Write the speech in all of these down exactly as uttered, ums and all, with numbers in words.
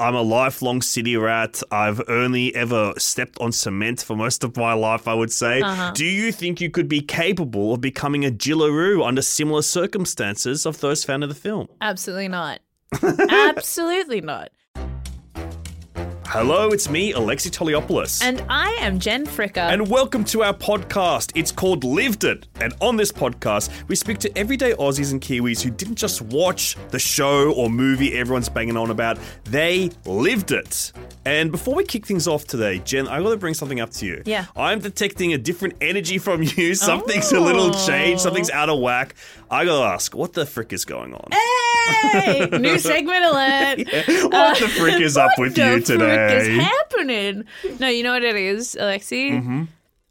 I'm a lifelong city rat. I've only ever stepped on cement for most of my life, I would say. Uh-huh. Do you think you could be capable of becoming a Jillaroo under similar circumstances of those found in the film? Absolutely not. Absolutely not. Hello, it's me, Alexei Toliopoulos. And I am Gen Fricker. And welcome to our podcast. It's called Lived It. And on this podcast, we speak to everyday Aussies and Kiwis who didn't just watch the show or movie everyone's banging on about. They lived it. And before we kick things off today, Jen, I got to bring something up to you. Yeah. I'm detecting a different energy from you. Something's oh. a little changed. Something's out of whack. I got to ask, what the frick is going on? Hey! New segment alert. Yeah. What uh, the frick is up with you today? What is happening? No, you know what it is, Alexei? Mm-hmm.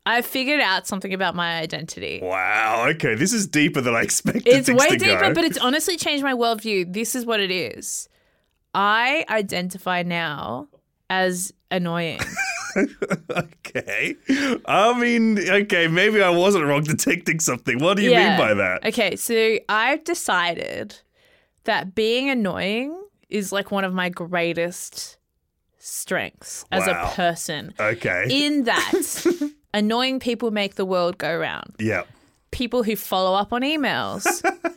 I figured out something about my identity. Wow. Okay. This is deeper than I expected. It's way deeper, go. But it's honestly changed my worldview. This is what it is. I identify now as annoying. Okay. I mean, okay, maybe I wasn't wrong detecting something. What do you yeah. mean by that? Okay. So I've decided that being annoying is like one of my greatest strengths as wow. a person. Okay. In that, annoying people make the world go round. Yep. People who follow up on emails.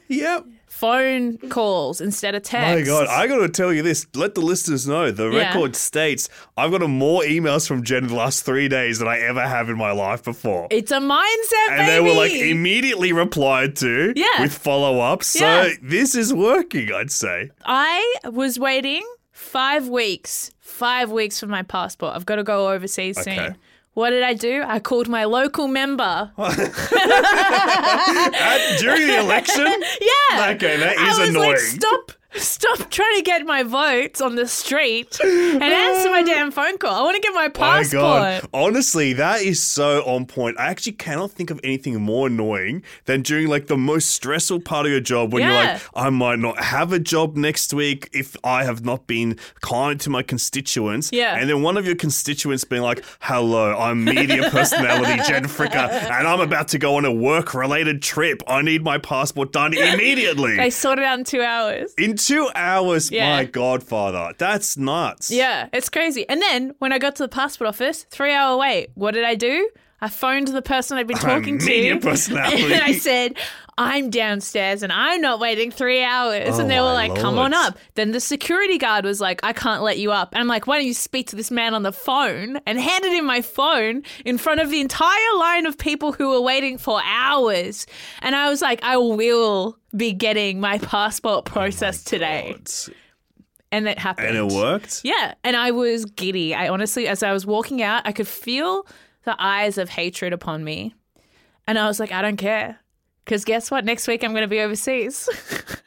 Yep. Phone calls instead of texts. My God, I got to tell you this. Let the listeners know. The yeah. record states I've got more emails from Jen in the last three days than I ever have in my life before. It's a mindset, and baby. And they were like immediately replied to yeah. with follow-ups. Yeah. So this is working, I'd say. I was waiting Five weeks, five weeks for my passport. I've got to go overseas okay. soon. What did I do? I called my local member. At, during the election? Yeah. Okay, that is I was annoying. Like, stop, stop trying to get my votes on the street and answer my damn phone call. I want to get my passport. My God. Honestly, that is so on point. I actually cannot think of anything more annoying than during like the most stressful part of your job when yeah. you're like, I might not have a job next week if I have not been kind to my constituents. Yeah. And then one of your constituents being like, hello, I'm media personality Jen Fricker and I'm about to go on a work-related trip. I need my passport done immediately. They sort it out in two hours. In Two hours, yeah. my godfather. That's nuts. Yeah, it's crazy. And then when I got to the passport office, three hour wait, what did I do? I phoned the person I'd been talking to. Media personality. And I said, I'm downstairs and I'm not waiting three hours. Oh, and they were like, Lord. Come on up. Then the security guard was like, I can't let you up. And I'm like, why don't you speak to this man on the phone? And handed him my phone in front of the entire line of people who were waiting for hours. And I was like, I will be getting my passport processed oh my today. God. And that happened. And it worked? Yeah. And I was giddy. I honestly, as I was walking out, I could feel the eyes of hatred upon me. And I was like, I don't care. Because guess what? Next week I'm going to be overseas.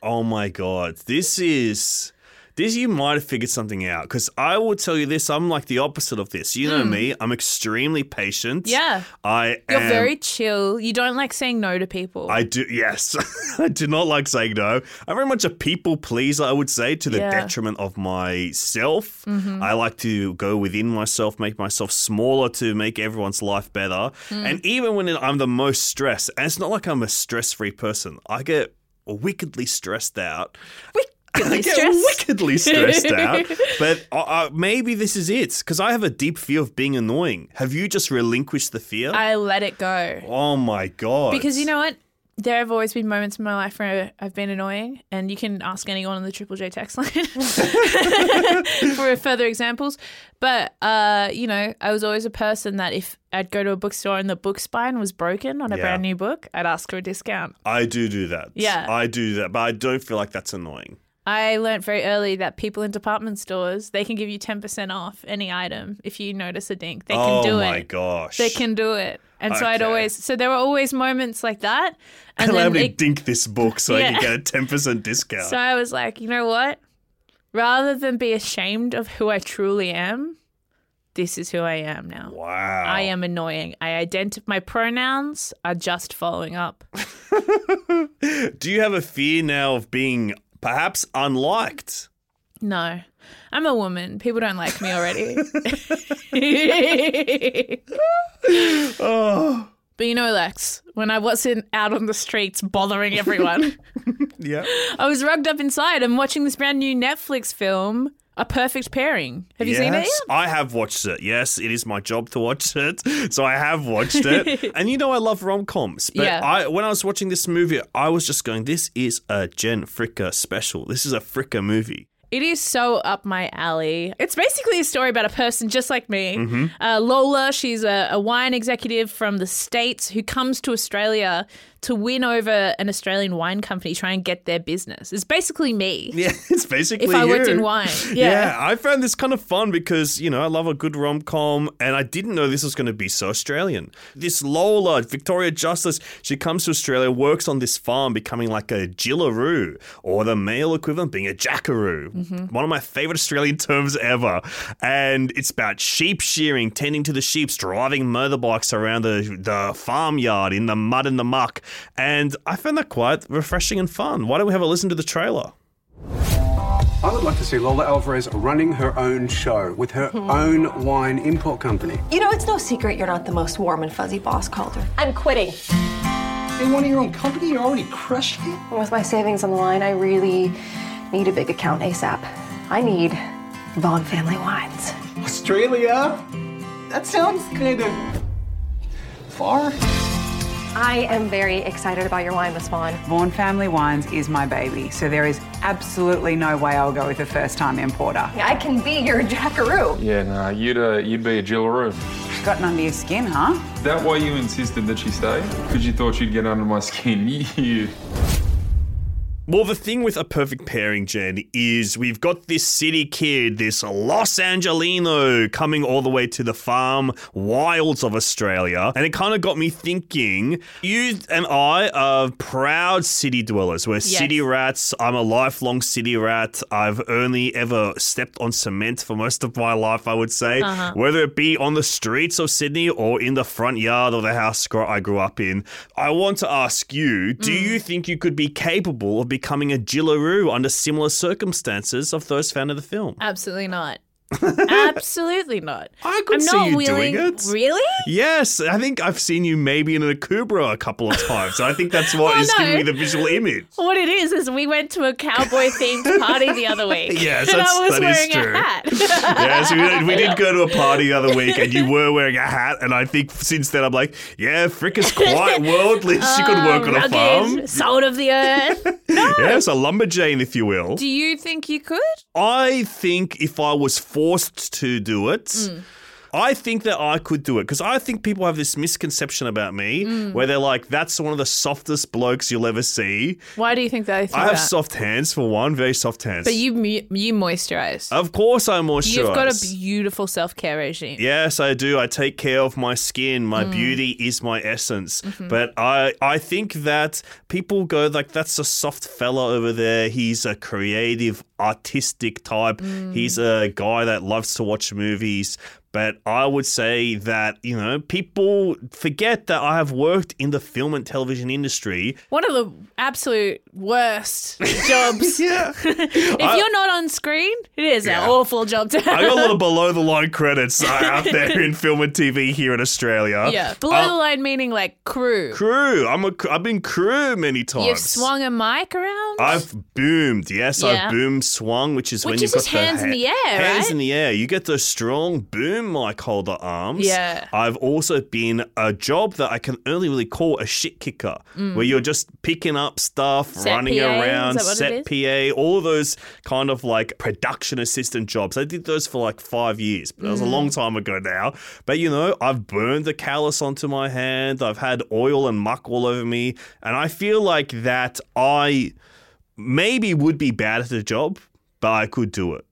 Oh, my God. This is... This, you might have figured something out, because I will tell you this, I'm like the opposite of this. You know mm. me, I'm extremely patient. Yeah. I You're am, very chill. You don't like saying no to people. I do, yes. I do not like saying no. I'm very much a people pleaser, I would say, to the yeah. detriment of myself. Mm-hmm. I like to go within myself, make myself smaller to make everyone's life better. Mm. And even when I'm the most stressed, and it's not like I'm a stress-free person, I get wickedly stressed out. Wick- I get stressed. wickedly stressed out, but uh, maybe this is it, because I have a deep fear of being annoying. Have you just relinquished the fear? I let it go. Oh, my God. Because you know what? There have always been moments in my life where I've been annoying, and you can ask anyone on the Triple J text line for further examples. But, uh, you know, I was always a person that if I'd go to a bookstore and the book spine was broken on a yeah. brand new book, I'd ask for a discount. I do do that. Yeah. I do that, but I don't feel like that's annoying. I learnt very early that people in department stores, they can give you ten percent off any item if you notice a dink. They can oh do it. Oh, my gosh. They can do it. And okay. so I'd always, so there were always moments like that. And Allow then me it, dink this book so yeah. I can get a ten percent discount. So I was like, you know what? Rather than be ashamed of who I truly am, this is who I am now. Wow. I am annoying. I identify, my pronouns are just following up. Do you have a fear now of being perhaps unliked? No. I'm a woman. People don't like me already. Oh. But you know, Lex, when I wasn't out on the streets bothering everyone, yeah, I was rugged up inside and watching this brand new Netflix film A Perfect Pairing. Have you yes, seen it yet? I have watched it. Yes, it is my job to watch it. So I have watched it. And you know I love rom-coms. But yeah. I, when I was watching this movie, I was just going, this is a Gen Fricker special. This is a Fricker movie. It is so up my alley. It's basically a story about a person just like me. Mm-hmm. Uh, Lola, she's a, a wine executive from the States who comes to Australia to win over an Australian wine company, try and get their business. It's basically me. Yeah, it's basically If I you. worked in wine. Yeah. yeah, I found this kind of fun because, you know, I love a good rom-com and I didn't know this was going to be so Australian. This Lola, Victoria Justice, she comes to Australia, works on this farm, becoming like a Jillaroo or the male equivalent being a Jackaroo. Mm-hmm. One of my favourite Australian terms ever. And it's about sheep shearing, tending to the sheep, driving motorbikes around the, the farmyard in the mud and the muck. And I found that quite refreshing and fun. Why don't we have a listen to the trailer? I would like to see Lola Alvarez running her own show with her mm. own wine import company. You know, it's no secret you're not the most warm and fuzzy boss, Calder. I'm quitting. In one of your own company, you're already crushing it? With my savings on the line, I really... need a big account ASAP. I need Vaughn Family Wines. Australia? That sounds kind of far. I am very excited about your wine, Miss Vaughn. Vaughn Family Wines is my baby, so there is absolutely no way I'll go with a first-time importer. I can be your Jackaroo. Yeah, no, nah, you'd, uh, you'd be a Jillaroo. Gotten under your skin, huh? That why you insisted that she stay? Because you thought you'd get under my skin. You... Well, the thing with A Perfect Pairing, Jen, is we've got this city kid, this Los Angelino, coming all the way to the farm wilds of Australia. And it kind of got me thinking, you and I are proud city dwellers. We're yes. city rats. I'm a lifelong city rat. I've only ever stepped on cement for most of my life, I would say, uh-huh. whether it be on the streets of Sydney or in the front yard of the house I grew up in. I want to ask you, do mm. you think you could be capable of becoming a Jillaroo under similar circumstances of those found in the film? Absolutely not. Absolutely not. I could I'm see not you willing. doing it. Really? Yes. I think I've seen you maybe in a Kubra a couple of times. I think that's what oh, is no. giving me the visual image. What it is is we went to a cowboy-themed party the other week. Yes, and that's, I was that wearing is true. a hat. Yes, we did, we did go to a party the other week and you were wearing a hat. And I think since then I'm like, yeah, Frick is quite worldly. uh, she could work on rugged, a farm. Soul of the earth. No. Yes, a lumberjane, if you will. Do you think you could? I think if I was forced forced to do it. Mm. I think that I could do it because I think people have this misconception about me mm. where they're like, that's one of the softest blokes you'll ever see. Why do you think they think I have that? soft hands for one, very soft hands. But you you moisturize. Of course I moisturize. You've got a beautiful self-care regime. Yes, I do. I take care of my skin. My mm. beauty is my essence. Mm-hmm. But I, I think that people go like, that's a soft fella over there. He's a creative, artistic type. Mm. He's a guy that loves to watch movies. But I would say that, you know, people forget that I have worked in the film and television industry. One of the absolute worst jobs. Yeah. If I, you're not on screen, it is yeah. an awful job to have. I got a lot of below-the-line credits out there in film and T V here in Australia. Yeah. Below-the-line uh, meaning like crew. Crew. I'm a, I've been crew many times. You've swung a mic around? I've boomed. Yes, yeah. I've boomed swung, which is which when you've got the hands ha- in the air, Hands right? in the air. You get those strong boom. Like holder arms. Yeah. I've also been a job that I can only really call a shit kicker, mm. where you're just picking up stuff, set running P A, around, set P A, all of those kind of like production assistant jobs. I did those for like five years, but mm. that was a long time ago now. But you know, I've burned the callus onto my hand. I've had oil and muck all over me, and I feel like that I maybe would be bad at the job, but I could do it.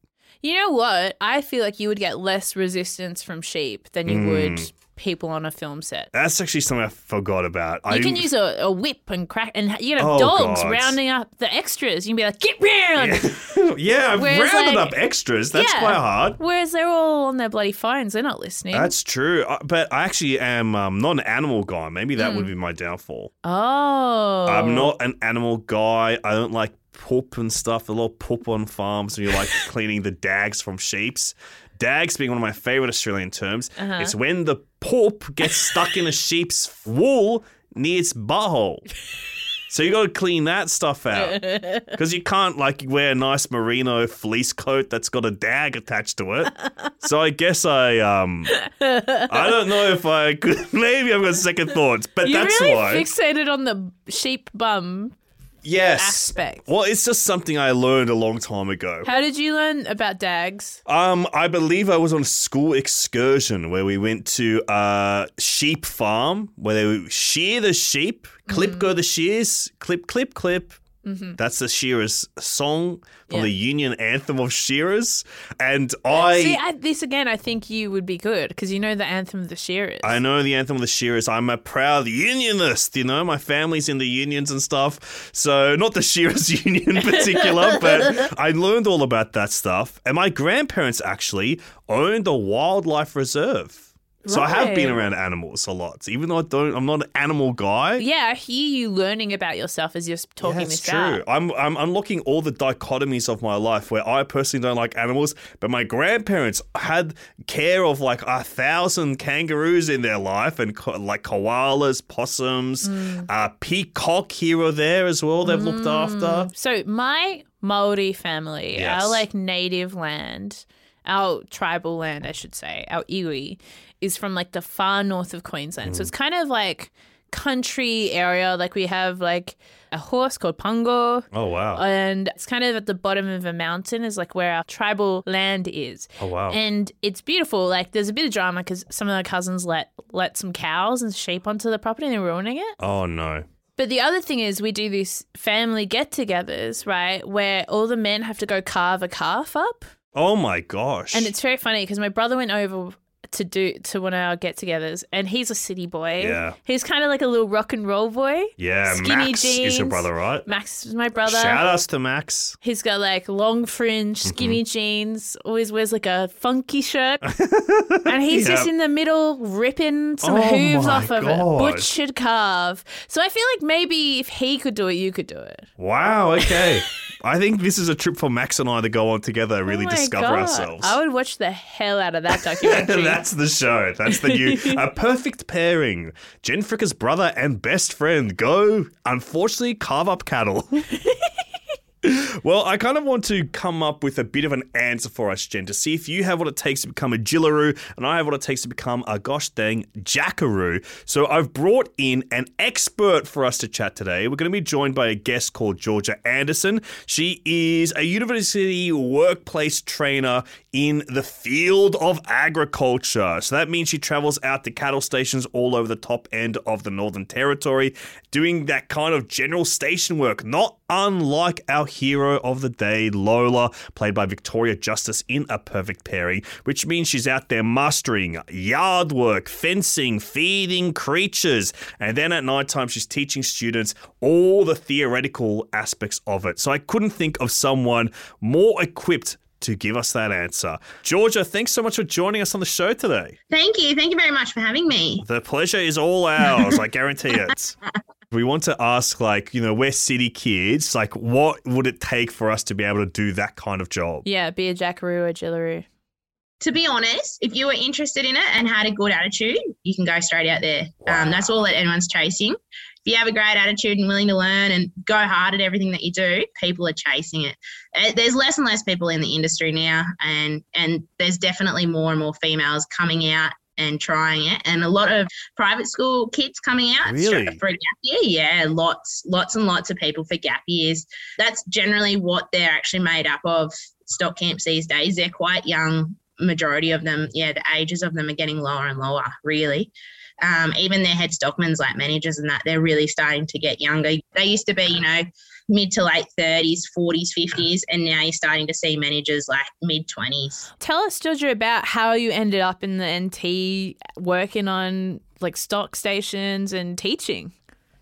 You know what? I feel like you would get less resistance from sheep than you mm. would people on a film set. That's actually something I forgot about. You I, can use a, a whip and crack, and you know, oh dogs God. rounding up the extras. You can be like, get round! Yeah, yeah I've whereas rounded like, up extras. That's yeah. quite hard. Whereas they're all on their bloody phones. They're not listening. That's true. But I actually am um, not an animal guy. Maybe that mm. would be my downfall. Oh. I'm not an animal guy. I don't like poop and stuff, a lot of poop on farms when you're like cleaning the dags from sheeps. Dags being one of my favourite Australian terms. Uh-huh. It's when the poop gets stuck in a sheep's wool near its butthole. So you got to clean that stuff out because you can't like wear a nice merino fleece coat that's got a dag attached to it. So I guess I um I don't know if I could. Maybe I've got second thoughts, but You're that's really why fixated on the sheep bum. Yes. Aspect. Well, it's just something I learned a long time ago. How did you learn about dags? Um, I believe I was on a school excursion where we went to a sheep farm where they would shear the sheep, clip mm. go the shears, clip, clip, clip. Mm-hmm. That's the shearers' song from yeah. the union anthem of shearers. And I... See, at this again, I think you would be good because you know the anthem of the shearers. I know the anthem of the shearers. I'm a proud unionist, you know. My family's in the unions and stuff. So not the shearers' union in particular, but I learned all about that stuff. And my grandparents actually owned a wildlife reserve. So right. I have been around animals a lot, even though I don't, I'm not an animal guy. Yeah, I hear you learning about yourself as you're talking yeah, this true. out. That's true. I'm I'm unlocking all the dichotomies of my life where I personally don't like animals, but my grandparents had care of like a thousand kangaroos in their life and co- like koalas, possums, mm. uh, peacock here or there as well they've mm. looked after. So my Maori family, yes. our like native land, our tribal land, I should say, our iwi, is from like the far north of Queensland. Mm. So it's kind of like country area. Like we have like a horse called Pongo. Oh, wow. And it's kind of at the bottom of a mountain is like where our tribal land is. Oh, wow. And it's beautiful. Like there's a bit of drama because some of our cousins let, let some cows and sheep onto the property and they're ruining it. Oh, no. But the other thing is we do these family get-togethers, right, where all the men have to go carve a calf up. Oh, my gosh. And it's very funny because my brother went over to do to one of our get-togethers, and he's a city boy. Yeah. He's kind of like a little rock and roll boy. Yeah, skinny Max jeans. Is your brother, right? Max is my brother. Shout outs to Max. He's got like long fringe, skinny mm-hmm. jeans, always wears like a funky shirt. And he's yeah. just in the middle ripping some oh hooves off God. of a butchered calf. So I feel like maybe if he could do it, you could do it. Wow, okay. I think this is a trip for Max and I to go on together and really oh discover God. ourselves. I would watch the hell out of that documentary. That's the show. That's the new A Perfect Pairing. Gen Fricker's brother and best friend go, unfortunately, carve up cattle. Well, I kind of want to come up with a bit of an answer for us, Jen, to see if you have what it takes to become a Jillaroo and I have what it takes to become a gosh dang Jackaroo. So I've brought in an expert for us to chat today. We're going to be joined by a guest called Georgia Anderson. She is a university workplace trainer in the field of agriculture. So that means she travels out to cattle stations all over the top end of the Northern Territory, doing that kind of general station work, not unlike our hero of the day, Lola, played by Victoria Justice in A Perfect Pairing, which means she's out there mastering yard work, fencing, feeding creatures, and then at nighttime she's teaching students all the theoretical aspects of it. So I couldn't think of someone more equipped to give us that answer. Georgia, thanks so much for joining us on the show today. Thank you. Thank you very much for having me. The pleasure is all ours. I guarantee it. We want to ask, like, you know, we're city kids. Like, what would it take for us to be able to do that kind of job? Yeah, be a Jackaroo or Jillaroo. To be honest, if you were interested in it and had a good attitude, you can go straight out there. Wow. Um, that's all that anyone's chasing. If you have a great attitude and willing to learn and go hard at everything that you do, people are chasing it. There's less and less people in the industry now, and and there's definitely more and more females coming out and trying it, and a lot of private school kids coming out really? for a gap year. Yeah, lots, lots and lots of people for gap years. That's generally what they're actually made up of. Stock camps these days, they're quite young, majority of them. Yeah, the ages of them are getting lower and lower, really. Um, even their head stockmen's like managers and that, they're really starting to get younger. They used to be, you know, mid to late thirties, forties, fifties, and now you're starting to see managers like mid-twenties. Tell us, Georgia, about how you ended up in the N T working on like stock stations and teaching.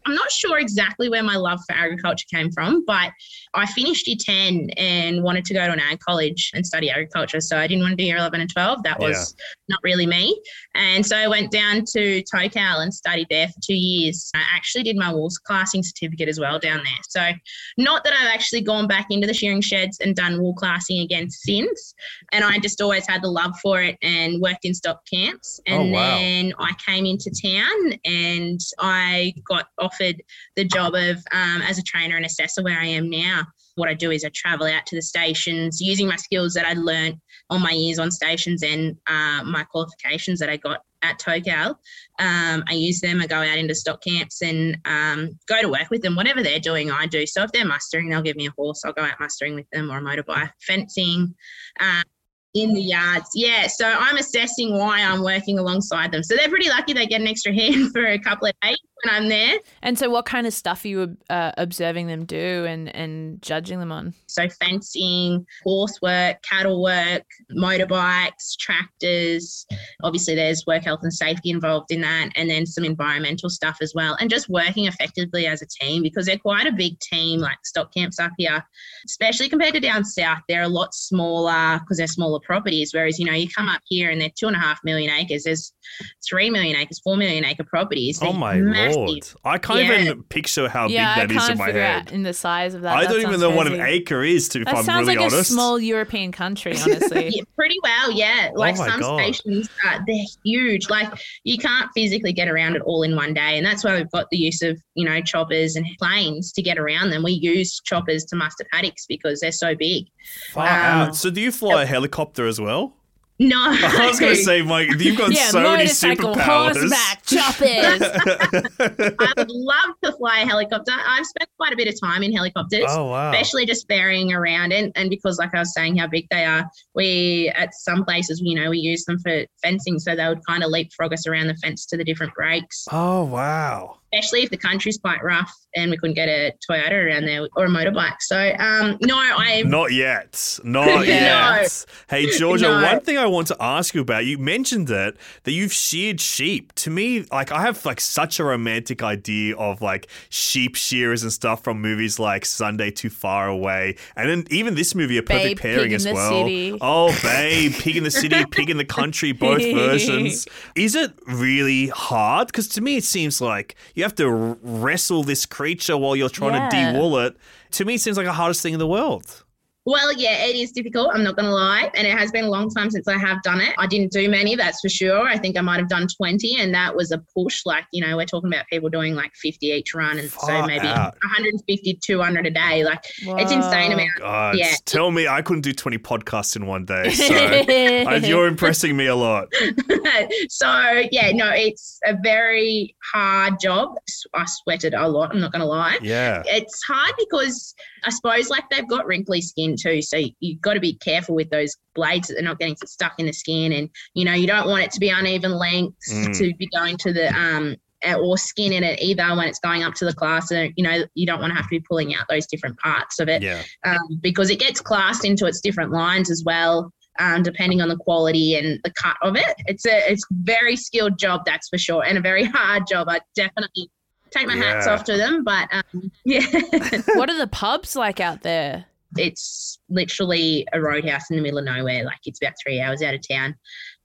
I'm not sure exactly where my love for agriculture came from, but I finished year ten and wanted to go to an ag college and study agriculture. So I didn't want to do year eleven and twelve. That was yeah. not really me. And so I went down to Tocal and studied there for two years. I actually did my wool classing certificate as well down there. So not that I've actually gone back into the shearing sheds and done wool classing again since. And I just always had the love for it and worked in stock camps. And oh, wow. then I came into town and I got off offered the job of um, as a trainer and assessor where I am now. What I do is I travel out to the stations using my skills that I learnt on my years on stations and uh, my qualifications that I got at Tocal. Um, I use them. I go out into stock camps and um, go to work with them. Whatever they're doing, I do. So if they're mustering, they'll give me a horse. I'll go out mustering with them, or a motorbike, fencing. Um, In the yards, yeah. So I'm assessing why I'm working alongside them. So they're pretty lucky they get an extra hand for a couple of days when I'm there. And so what kind of stuff are you uh, observing them do and, and judging them on? So fencing, horse work, cattle work, motorbikes, tractors. Obviously there's work health and safety involved in that, and then some environmental stuff as well, and just working effectively as a team, because they're quite a big team, like stock camps up here, especially compared to down south. They're a lot smaller because they're smaller properties, whereas you know you come up here and they're two and a half million acres. There's three million acres, four million acre properties. They're oh my massive. Lord! I can't yeah. even picture how yeah, big that is in my head. In the size of that, I that don't even know crazy. What an acre is. To if that I'm sounds really like honest, a small European country, honestly. Yeah, pretty well, yeah. Like oh some God. Stations, uh, they're huge. Like you can't physically get around it all in one day, and that's why we've got the use of you know choppers and planes to get around them. We use choppers to muster paddocks because they're so big. Far um, out. So do you fly a helicopter? As well? No. I was going to say, Mike, you've got yeah, so many superpowers. Horseback, choppers. I would love to fly a helicopter. I've spent quite a bit of time in helicopters, oh, wow. especially just ferrying around. And, and because, like I was saying, how big they are, we at some places, you know, we use them for fencing. So they would kind of leapfrog us around the fence to the different breaks. Oh, wow. Especially if the country's quite rough and we couldn't get a Toyota around there or a motorbike. So, um, no, I... Not yet. Not yet. No. Hey, Georgia, no. One thing I want to ask you about, you mentioned it, that you've sheared sheep. To me, like, I have, like, such a romantic idea of, like, sheep shearers and stuff from movies like Sunday Too Far Away. And then even this movie, A Perfect Pairing as well. City. Oh, babe, Pig in the City, Pig in the Country, both versions. Is it really hard? Because to me, it seems like... You have to wrestle this creature while you're trying yeah. to de-wool it. To me, it seems like the hardest thing in the world. Well, yeah, it is difficult. I'm not going to lie. And it has been a long time since I have done it. I didn't do many, that's for sure. I think I might have done twenty, and that was a push. Like, you know, we're talking about people doing like fifty each run, and Far so maybe out. one fifty, two hundred a day. Like, wow. It's insane amount. God, yeah. Tell me I couldn't do twenty podcasts in one day. So I, you're impressing me a lot. So, yeah, no, it's a very hard job. I sweated a lot, I'm not going to lie. Yeah. It's hard because I suppose like they've got wrinkly skin too, so you've got to be careful with those blades that they're not getting stuck in the skin, and you know you don't want it to be uneven lengths mm. to be going to the um or skin in it either when it's going up to the class, and you know you don't want to have to be pulling out those different parts of it yeah. um, because it gets classed into its different lines as well. Um, depending on the quality and the cut of it, it's a it's very skilled job, that's for sure, and a very hard job. I definitely take my yeah. hats off to them, but um, yeah. What are the pubs like out there? It's literally a roadhouse in the middle of nowhere. Like, it's about three hours out of town.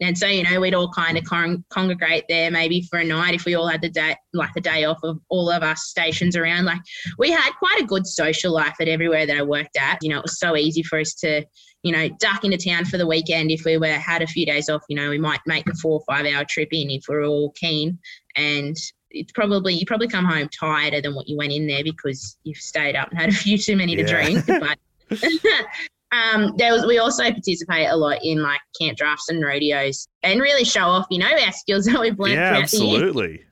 And so, you know, we'd all kind of con- congregate there maybe for a night if we all had the day, like the day off of all of our stations around. Like, we had quite a good social life at everywhere that I worked at. You know, it was so easy for us to, you know, duck into town for the weekend. If we were had a few days off, you know, we might make the four or five hour trip in if we're all keen. And it's probably, you probably come home tireder than what you went in there because you've stayed up and had a few too many yeah. to drink. But um, there was, we also participate a lot in like camp drafts and rodeos and really show off, you know, our skills that we've learned. Yeah, absolutely. The year.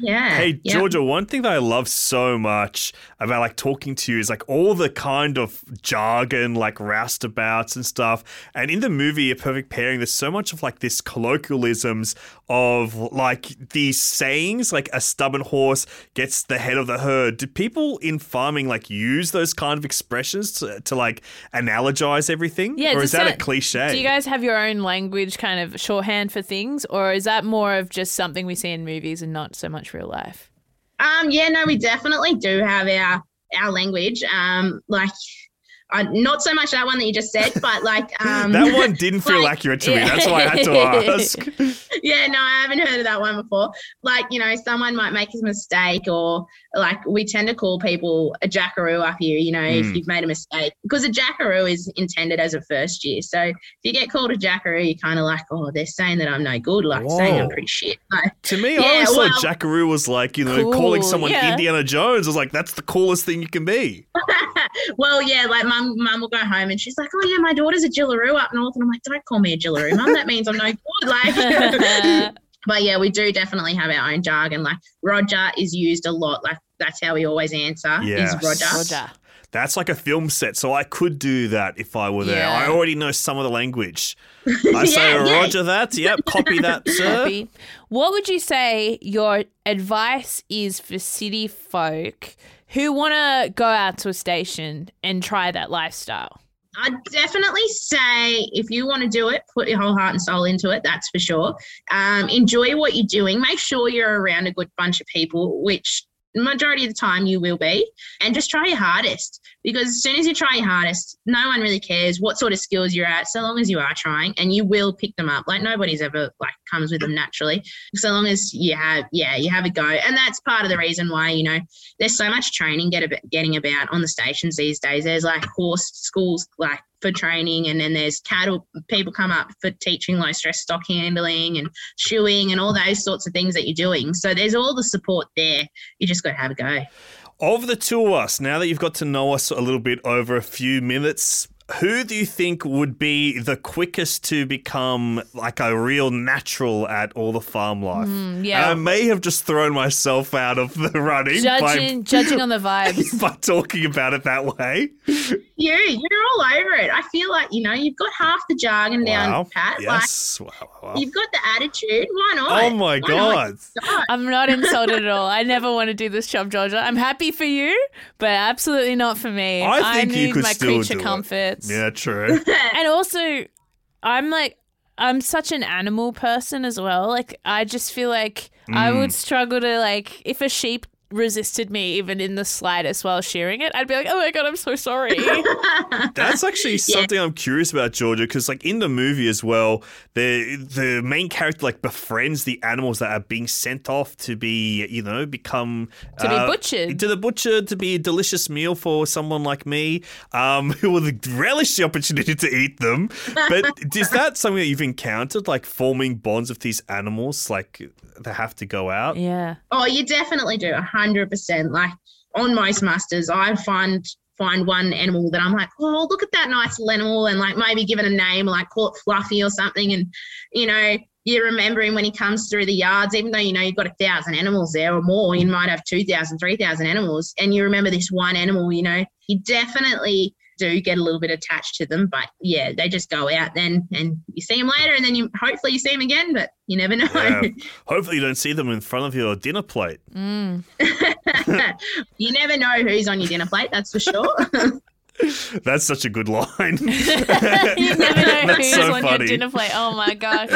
Yeah. Hey, yeah. Georgia, one thing that I love so much about like talking to you is like all the kind of jargon, like roustabouts and stuff. And in the movie, A Perfect Pairing, there's so much of like this colloquialisms of like these sayings, like a stubborn horse gets the head of the herd. Do people in farming like use those kind of expressions to, to like analogize everything? Yeah, or is that, that a cliche? Do you guys have your own language kind of shorthand for things, or is that more of just something we see in movies and not so much real life? Um, yeah, no, we definitely do have our our language. Um, like, uh, not so much that one that you just said, but like um, that one didn't feel like, accurate to yeah. me. That's why I had to ask. Yeah, no, I haven't heard of that one before. Like, you know, someone might make a mistake, or like we tend to call people a Jackaroo up here, you know, mm. if you've made a mistake, because a Jackaroo is intended as a first year. So if you get called a Jackaroo, you're kind of like, oh, they're saying that I'm no good, like Whoa. saying I'm pretty shit. Like, to me, yeah, I always well, thought Jackaroo was like, you know, cool, calling someone yeah. Indiana Jones. I was like, that's the coolest thing you can be. Well, yeah, like mum mum will go home and she's like, oh, yeah, my daughter's a Jillaroo up north. And I'm like, don't call me a Jillaroo, mum. That means I'm no good. Like, but, yeah, we do definitely have our own jargon. Like, Roger is used a lot. Like, that's how we always answer yes. is Roger. Roger. That's like a film set, so I could do that if I were there. Yeah. I already know some of the language. I yeah, say, Roger yeah. that, yep, copy that, sir. Copy. What would you say your advice is for city folk who want to go out to a station and try that lifestyle? I'd definitely say if you want to do it, put your whole heart and soul into it, that's for sure. Um, enjoy what you're doing. Make sure you're around a good bunch of people, which majority of the time you will be, and just try your hardest, because as soon as you try your hardest, no one really cares what sort of skills you're at, so long as you are trying, and you will pick them up. Like nobody's ever like comes with them naturally, so long as you have yeah you have a go. And that's part of the reason why, you know, there's so much training get about, getting about on the stations these days. There's like horse schools like for training, and then there's cattle people come up for teaching low stress stock handling and shoeing and all those sorts of things that you're doing. So there's all the support there. You just got to have a go. Of the two of us, now that you've got to know us a little bit over a few minutes, who do you think would be the quickest to become like a real natural at all the farm life? Mm, yeah. And I may have just thrown myself out of the running. Judging, by, judging on the vibes. By talking about it that way. You, you're all over it. I feel like, you know, you've got half the jargon wow. down, Pat. Yes. Like, wow, wow. You've got the attitude. Why not? Oh, my Why God. Not? I'm not insulted at all. I never want to do this job, Georgia. I'm happy for you, but absolutely not for me. I think I need you could my still creature do comfort. It. Yeah, true. And also, I'm like, I'm such an animal person as well. Like, I just feel like mm. I would struggle to, like, if a sheep resisted me even in the slightest while shearing it, I'd be like, oh my God, I'm so sorry. That's actually something yeah. I'm curious about, Georgia, because like in the movie as well, the the main character like befriends the animals that are being sent off to be, you know, become to uh, be butchered, to the butcher, to be a delicious meal for someone like me um, who will relish the opportunity to eat them. But is that something that you've encountered, like forming bonds with these animals, like they have to go out? Yeah. Oh, you definitely do. one hundred percent. Like on most musters, I find find one animal that I'm like, oh, look at that nice animal, and like maybe give it a name, like call it Fluffy or something, and you know, you remember him when he comes through the yards, even though you know you've got a thousand animals there or more, you might have two thousand, three thousand animals, and you remember this one animal, you know, you definitely do get a little bit attached to them. But yeah, they just go out then and you see them later, and then you hopefully you see them again, but you never know. Yeah. Hopefully you don't see them in front of your dinner plate. Mm. You never know who's on your dinner plate, that's for sure. That's such a good line. You never know that's who's so on funny. Your dinner plate. Oh my gosh.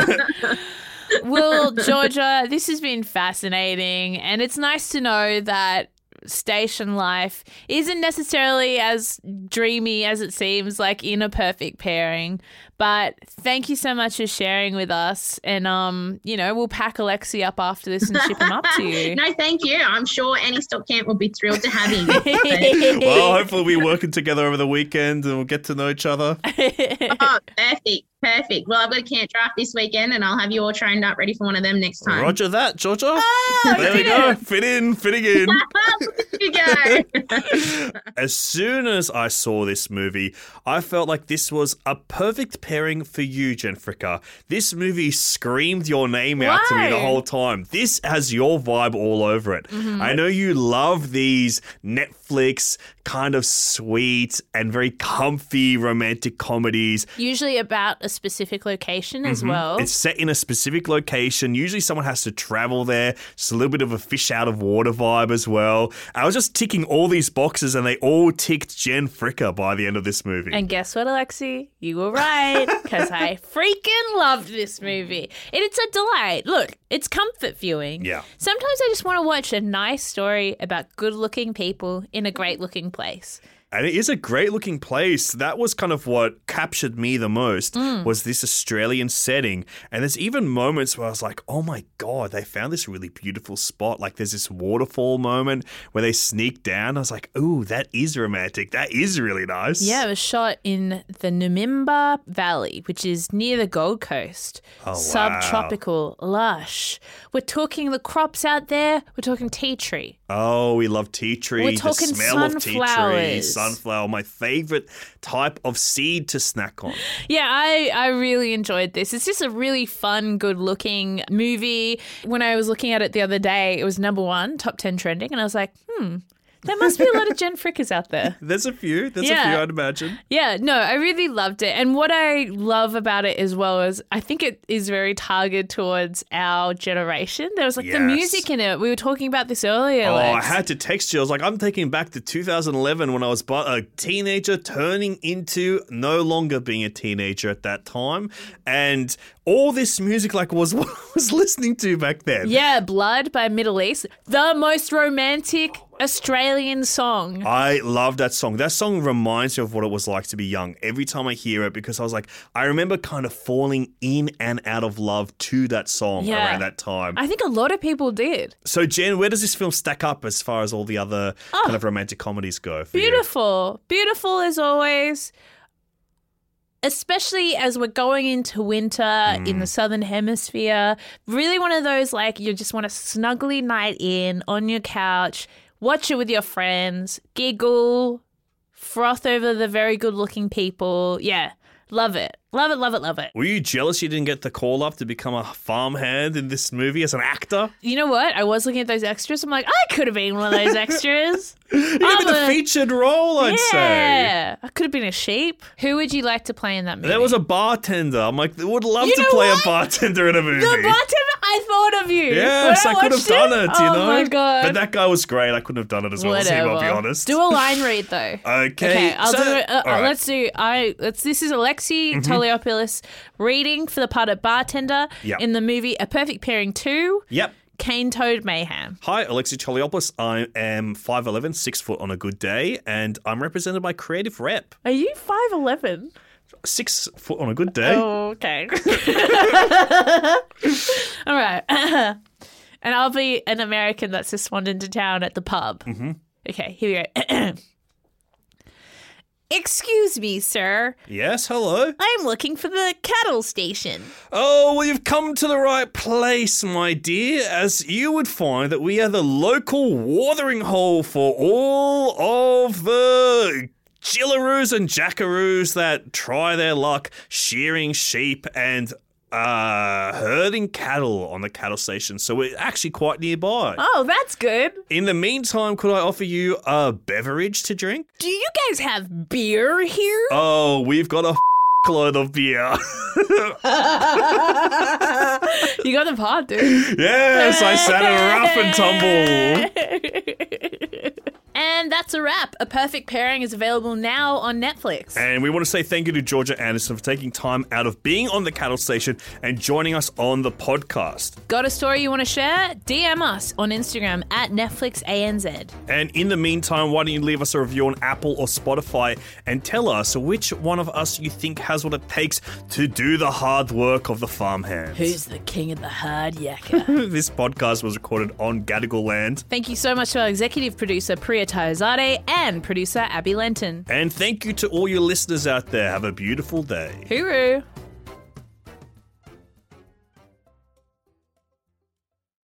Well, Georgia, this has been fascinating, and it's nice to know that station life isn't necessarily as dreamy as it seems, like in A Perfect Pairing. But thank you so much for sharing with us, and um, you know, we'll pack Alexei up after this and ship him up to you. No, thank you. I'm sure any stock camp will be thrilled to have you. Well, hopefully we'll be working together over the weekend and we'll get to know each other. Oh, perfect. Perfect. Well, I've got a camp draft this weekend, and I'll have you all trained up ready for one of them next time. Roger that, Georgia. Oh, there we go. Fit in, fitting in. You go. As soon as I saw this movie, I felt like this was a perfect pairing for you, Gen Fricker. This movie screamed your name Why? out to me the whole time. This has your vibe all over it. Mm-hmm. I know you love these Netflix kind of sweet and very comfy romantic comedies. Usually about a specific location as mm-hmm. well. It's set in a specific location. Usually someone has to travel there. It's a little bit of a fish out of water vibe as well. I was just ticking all these boxes, and they all ticked Gen Fricker by the end of this movie. And guess what, Alexei? You were right, because I freaking loved this movie. And it's a delight. Look, it's comfort viewing. Yeah. Sometimes I just want to watch a nice story about good-looking people in a great-looking place. And it is a great looking place. That was kind of what captured me the most mm. was this Australian setting. And there's even moments where I was like, oh my God, they found this really beautiful spot. Like there's this waterfall moment where they sneak down. I was like, ooh, that is romantic. That is really nice. Yeah, it was shot in the Numinbah Valley, which is near the Gold Coast. Oh, wow. Subtropical, lush. We're talking the crops out there. We're talking tea tree. Oh, we love tea tree. We're talking the smell sunflowers. Of tea tree. Sunflower, my favourite type of seed to snack on. Yeah, I, I really enjoyed this. It's just a really fun, good-looking movie. When I was looking at it the other day, it was number one, top ten trending, and I was like, hmm, there must be a lot of Gen Frickers out there. There's a few. There's yeah. a few, I'd imagine. Yeah, no, I really loved it. And what I love about it as well is I think it is very targeted towards our generation. There was like yes. the music in it. We were talking about this earlier. Oh, Lex. I had to text you. I was like, I'm taking back to two thousand eleven when I was a teenager turning into no longer being a teenager at that time. And all this music like was what I was listening to back then. Yeah, Blood by Middle East. The most romantic Australian song. I love that song. That song reminds me of what it was like to be young every time I hear it, because I was like, I remember kind of falling in and out of love to that song yeah. around that time. I think a lot of people did. So, Jen, where does this film stack up as far as all the other oh, kind of romantic comedies go? For beautiful. You? Beautiful as always. Especially as we're going into winter mm. in the Southern Hemisphere. Really one of those like you just want a snuggly night in on your couch. Watch it with your friends, giggle, froth over the very good-looking people. Yeah, love it. Love it, love it, love it. Were you jealous you didn't get the call-up to become a farmhand in this movie as an actor? You know what? I was looking at those extras. I'm like, I could have been one of those extras. You could have been the featured role, I'd yeah, say. Yeah, I could have been a sheep. Who would you like to play in that movie? There was a bartender. I'm like, I would love you to play what? a bartender in a movie. The bartender? I thought of you. Yes, I, I could have done it, it you oh know? Oh, my God. But that guy was great. I couldn't have done it as well Whatever. as him, I'll be honest. Do a line read, though. Okay. Okay, I'll so, do it. Uh, right. Let's do, I, let's, this is Alexei mm-hmm. Toliopoulos reading for the part of bartender yep. in the movie A Perfect Pairing two. Yep. Cane Toad Mayhem. Hi, Alexei Toliopoulos. I am five eleven, six foot on a good day, and I'm represented by Creative Rep. Are you five eleven? Six foot on a good day. Oh, okay. All right. And I'll be an American that's just wandered into town at the pub. Mm-hmm. Okay, here we go. Excuse me, sir. Yes, hello. I'm looking for the cattle station. Oh, well, you've come to the right place, my dear, as you would find that we are the local watering hole for all of the Jillaroos and Jackaroos that try their luck shearing sheep and Uh, herding cattle on the cattle station, so we're actually quite nearby. Oh, that's good. In the meantime, could I offer you a beverage to drink? Do you guys have beer here? Oh, we've got a load of beer. You got the part, dude. Yes, I sat a rough and tumble. And that's a wrap. A Perfect Pairing is available now on Netflix. And we want to say thank you to Georgia Anderson for taking time out of being on the cattle station and joining us on the podcast. Got a story you want to share? D M us on Instagram at Netflix A N Z. And in the meantime, why don't you leave us a review on Apple or Spotify and tell us which one of us you think has what it takes to do the hard work of the farmhand. Who's the king of the hard yakka? This podcast was recorded on Gadigal Land. Thank you so much to our executive producer, Priya Pariya Taherzadeh, and producer Abby Lenton. And thank you to all your listeners out there. Have a beautiful day. Hooroo.